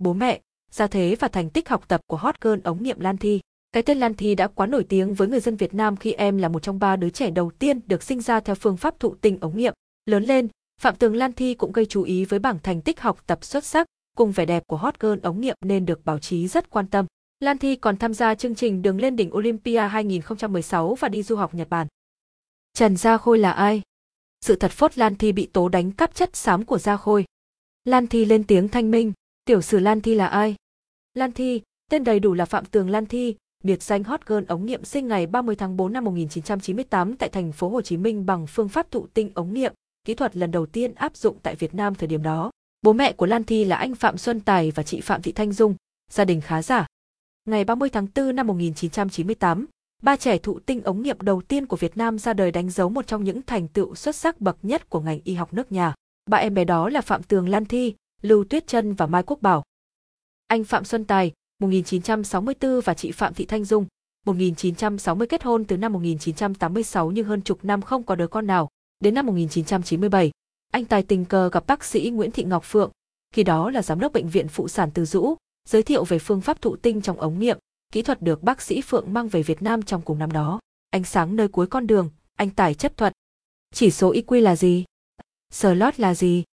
bố mẹ, gia thế và thành tích học tập của hot girl ống nghiệm Lan Thy. Cái tên Lan Thy đã quá nổi tiếng với người dân Việt Nam khi em là một trong 3 đứa trẻ đầu tiên được sinh ra theo phương pháp thụ tinh ống nghiệm. Lớn lên, Phạm Tường Lan Thy cũng gây chú ý với bảng thành tích học tập xuất sắc, cùng vẻ đẹp của hot girl ống nghiệm nên được báo chí rất quan tâm. Lan Thy còn tham gia chương trình Đường lên đỉnh Olympia 2016 và đi du học Nhật Bản. Trần Gia Khôi là ai? Sự thật phốt Lan Thy bị tố đánh cắp chất xám của Gia Khôi. Lan Thy lên tiếng thanh minh, tiểu sử Lan Thy là ai? Lan Thy, tên đầy đủ là Phạm Tường Lan Thy, biệt danh hot girl ống nghiệm, sinh ngày 30 tháng 4 năm 1998 tại thành phố Hồ Chí Minh bằng phương pháp thụ tinh ống nghiệm, kỹ thuật lần đầu tiên áp dụng tại Việt Nam thời điểm đó. Bố mẹ của Lan Thy là anh Phạm Xuân Tài và chị Phạm Thị Thanh Dung, gia đình khá giả. Ngày 30 tháng 4 năm 1998, ba trẻ thụ tinh ống nghiệm đầu tiên của Việt Nam ra đời, đánh dấu một trong những thành tựu xuất sắc bậc nhất của ngành y học nước nhà. Ba em bé đó là Phạm Tường Lan Thy, Lưu Tuyết Trân và Mai Quốc Bảo. Anh Phạm Xuân Tài, 1964 và chị Phạm Thị Thanh Dung, 1960, kết hôn từ năm 1986 nhưng hơn chục năm không có đứa con nào. Đến năm 1997, anh Tài tình cờ gặp bác sĩ Nguyễn Thị Ngọc Phượng, khi đó là giám đốc bệnh viện phụ sản Từ Dũ, giới thiệu về phương pháp thụ tinh trong ống nghiệm, kỹ thuật được bác sĩ Phượng mang về Việt Nam trong cùng năm đó. Ánh sáng nơi cuối con đường, anh Tài chấp thuận. Chỉ số IQ là gì? Slot là gì?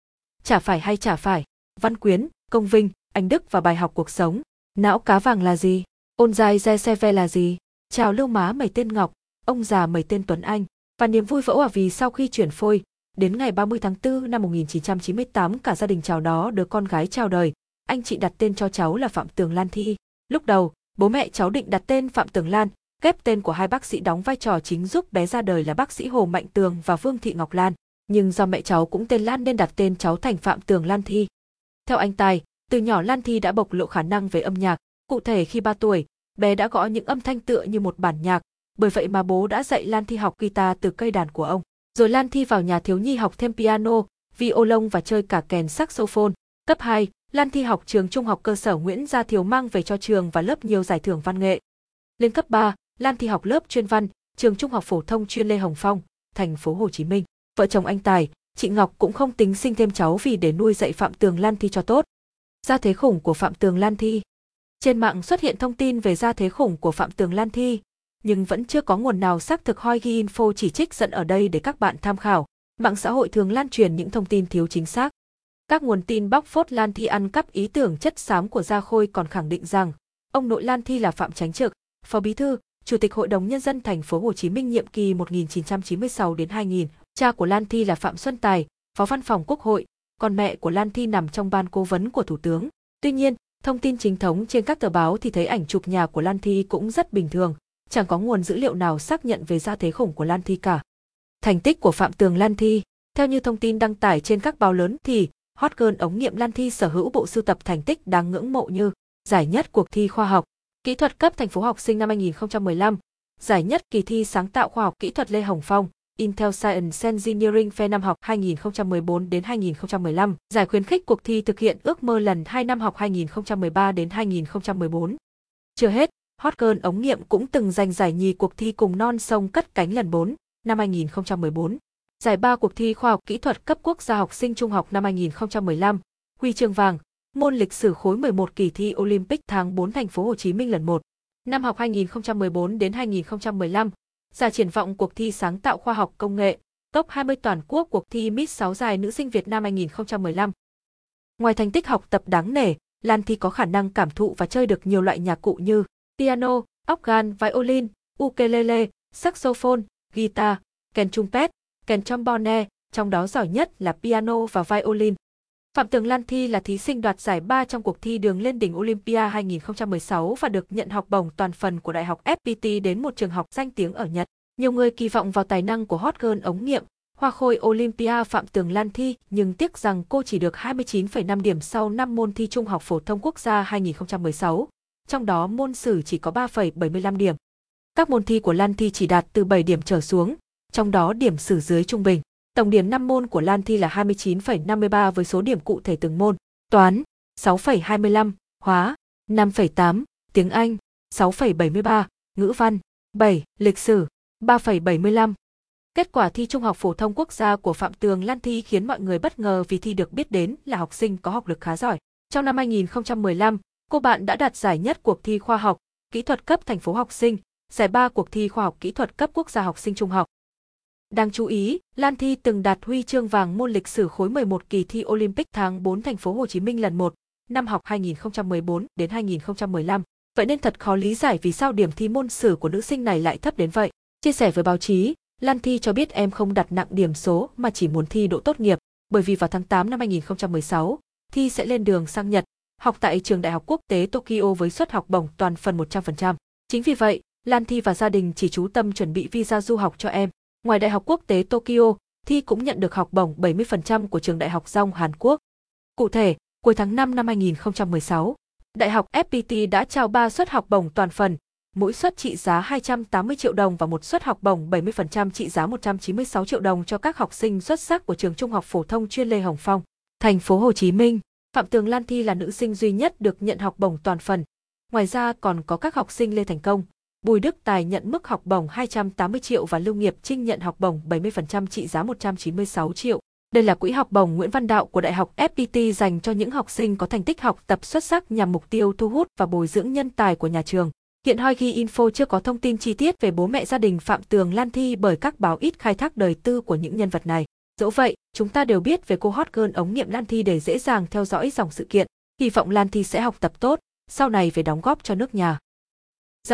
Chả phải hay chả phải? Văn Quyến, Công Vinh, Anh Đức và bài học cuộc sống. Não cá vàng là gì? Ôn dài dè xe ve là gì? Chào lưu má mày tên Ngọc, ông già mày tên Tuấn Anh. Và niềm vui vỡ òa vì sau khi chuyển phôi, đến ngày 30 tháng 4 năm 1998 cả gia đình chào đó đứa con gái chào đời. Anh chị đặt tên cho cháu là Phạm Tường Lan Thy. Lúc đầu, bố mẹ cháu định đặt tên Phạm Tường Lan, ghép tên của hai bác sĩ đóng vai trò chính giúp bé ra đời là bác sĩ Hồ Mạnh Tường và Vương Thị Ngọc Lan. Nhưng do mẹ cháu cũng tên Lan nên đặt tên cháu thành Phạm Tường Lan Thy. Theo anh Tài, từ nhỏ Lan Thy đã bộc lộ khả năng về âm nhạc. Cụ thể khi 3 tuổi, bé đã gõ những âm thanh tựa như một bản nhạc. Bởi vậy mà bố đã dạy Lan Thy học guitar từ cây đàn của ông. Rồi Lan Thy vào nhà thiếu nhi học thêm piano, violon và chơi cả kèn saxophone. Cấp 2, Lan Thy học trường trung học cơ sở Nguyễn Gia Thiều, mang về cho trường và lớp nhiều giải thưởng văn nghệ. Lên cấp 3, Lan Thy học lớp chuyên văn, trường trung học phổ thông chuyên Lê Hồng Phong, thành phố Hồ Chí Minh. Vợ chồng anh Tài, chị Ngọc cũng không tính sinh thêm cháu vì để nuôi dạy Phạm Tường Lan Thy cho tốt. Gia thế khủng của Phạm Tường Lan Thy. Trên mạng xuất hiện thông tin về gia thế khủng của Phạm Tường Lan Thy, nhưng vẫn chưa có nguồn nào xác thực. Hoi ghi info chỉ trích dẫn ở đây để các bạn tham khảo. Mạng xã hội thường lan truyền những thông tin thiếu chính xác. Các nguồn tin bóc phốt Lan Thy ăn cắp ý tưởng chất xám của Gia Khôi còn khẳng định rằng ông nội Lan Thy là Phạm Chánh Trực, Phó Bí thư, Chủ tịch Hội đồng Nhân dân thành phố Hồ Chí Minh nhiệm kỳ 1996 đến 2000. Cha của Lan Thy là Phạm Xuân Tài, Phó Văn phòng Quốc hội, còn mẹ của Lan Thy nằm trong ban cố vấn của Thủ tướng. Tuy nhiên, thông tin chính thống trên các tờ báo thì thấy ảnh chụp nhà của Lan Thy cũng rất bình thường, chẳng có nguồn dữ liệu nào xác nhận về gia thế khủng của Lan Thy cả. Thành tích của Phạm Tường Lan Thy. Theo như thông tin đăng tải trên các báo lớn thì hot girl ống nghiệm Lan Thy sở hữu bộ sưu tập thành tích đáng ngưỡng mộ như giải nhất cuộc thi khoa học kỹ thuật cấp thành phố học sinh năm 2015, giải nhất kỳ thi sáng tạo khoa học kỹ thuật Lê Hồng Phong, Intel Science Engineering Fair năm học 2014 đến 2015, giải khuyến khích cuộc thi thực hiện ước mơ lần 2 năm học 2013 đến 2014. Chưa hết, hot girl ống nghiệm cũng từng giành giải nhì cuộc thi cùng non sông cất cánh lần 4 năm 2014. Giải ba cuộc thi khoa học kỹ thuật cấp quốc gia học sinh trung học năm 2015, huy chương vàng, môn lịch sử khối 11 kỳ thi Olympic tháng 4 thành phố Hồ Chí Minh lần 1, năm học 2014 đến 2015, giải triển vọng cuộc thi sáng tạo khoa học công nghệ, top 20 toàn quốc cuộc thi Miss 6 giải nữ sinh Việt Nam 2015. Ngoài thành tích học tập đáng nể, Lan Thy có khả năng cảm thụ và chơi được nhiều loại nhạc cụ như piano, organ, violin, ukulele, saxophone, guitar, kèn trumpet, kèn trombone, trong đó giỏi nhất là piano và violin. Phạm Tường Lan Thy là thí sinh đoạt giải ba trong cuộc thi Đường lên đỉnh Olympia 2016 và được nhận học bổng toàn phần của Đại học FPT đến một trường học danh tiếng ở Nhật. Nhiều người kỳ vọng vào tài năng của hot girl ống nghiệm, hoa khôi Olympia Phạm Tường Lan Thy, nhưng tiếc rằng cô chỉ được 29,5 điểm sau 5 môn thi Trung học phổ thông quốc gia 2016, trong đó môn sử chỉ có 3,75 điểm. Các môn thi của Lan Thy chỉ đạt từ 7 điểm trở xuống, trong đó điểm sử dưới trung bình. Tổng điểm 5 môn của Lan Thy là 29,53 với số điểm cụ thể từng môn: toán 6,25, hóa 5,8, tiếng Anh 6,73, ngữ văn 7, lịch sử 3,75. Kết quả thi Trung học phổ thông quốc gia của Phạm Tường Lan Thy khiến mọi người bất ngờ vì Thy được biết đến là học sinh có học lực khá giỏi. Trong năm 2015, cô bạn đã đạt giải nhất cuộc thi khoa học, kỹ thuật cấp thành phố học sinh, giải ba cuộc thi khoa học kỹ thuật cấp quốc gia học sinh trung học. Đáng chú ý, Lan Thy từng đạt huy chương vàng môn lịch sử khối 11 kỳ thi Olympic tháng 4 thành phố Hồ Chí Minh lần 1, năm học 2014 đến 2015. Vậy nên thật khó lý giải vì sao điểm thi môn sử của nữ sinh này lại thấp đến vậy. Chia sẻ với báo chí, Lan Thy cho biết em không đặt nặng điểm số mà chỉ muốn thi đỗ tốt nghiệp, bởi vì vào tháng 8 năm 2016, Thy sẽ lên đường sang Nhật, học tại trường Đại học Quốc tế Tokyo với suất học bổng toàn phần 100%. Chính vì vậy, Lan Thy và gia đình chỉ chú tâm chuẩn bị visa du học cho em. Ngoài Đại học Quốc tế Tokyo, Thy cũng nhận được học bổng 70% của trường Đại học Dong Hàn Quốc. Cụ thể, cuối tháng 5 năm 2016, Đại học FPT đã trao 3 suất học bổng toàn phần, mỗi suất trị giá 280 triệu đồng và một suất học bổng 70% trị giá 196 triệu đồng cho các học sinh xuất sắc của trường Trung học phổ thông chuyên Lê Hồng Phong, thành phố Hồ Chí Minh. Phạm Tường Lan Thy là nữ sinh duy nhất được nhận học bổng toàn phần. Ngoài ra còn có các học sinh Lê Thành Công, Bùi Đức Tài nhận mức học bổng 280 triệu và Lưu Nghiệp Trinh nhận học bổng 70% trị giá 196 triệu. Đây là quỹ học bổng Nguyễn Văn Đạo của Đại học FPT dành cho những học sinh có thành tích học tập xuất sắc nhằm mục tiêu thu hút và bồi dưỡng nhân tài của nhà trường. Hiện Hoi Ghi Info chưa có thông tin chi tiết về bố mẹ gia đình Phạm Tường Lan Thy bởi các báo ít khai thác đời tư của những nhân vật này. Dẫu vậy, chúng ta đều biết về cô hot girl ống nghiệm Lan Thy để dễ dàng theo dõi dòng sự kiện. Hy vọng Lan Thy sẽ học tập tốt, sau này về đóng góp cho nước nhà.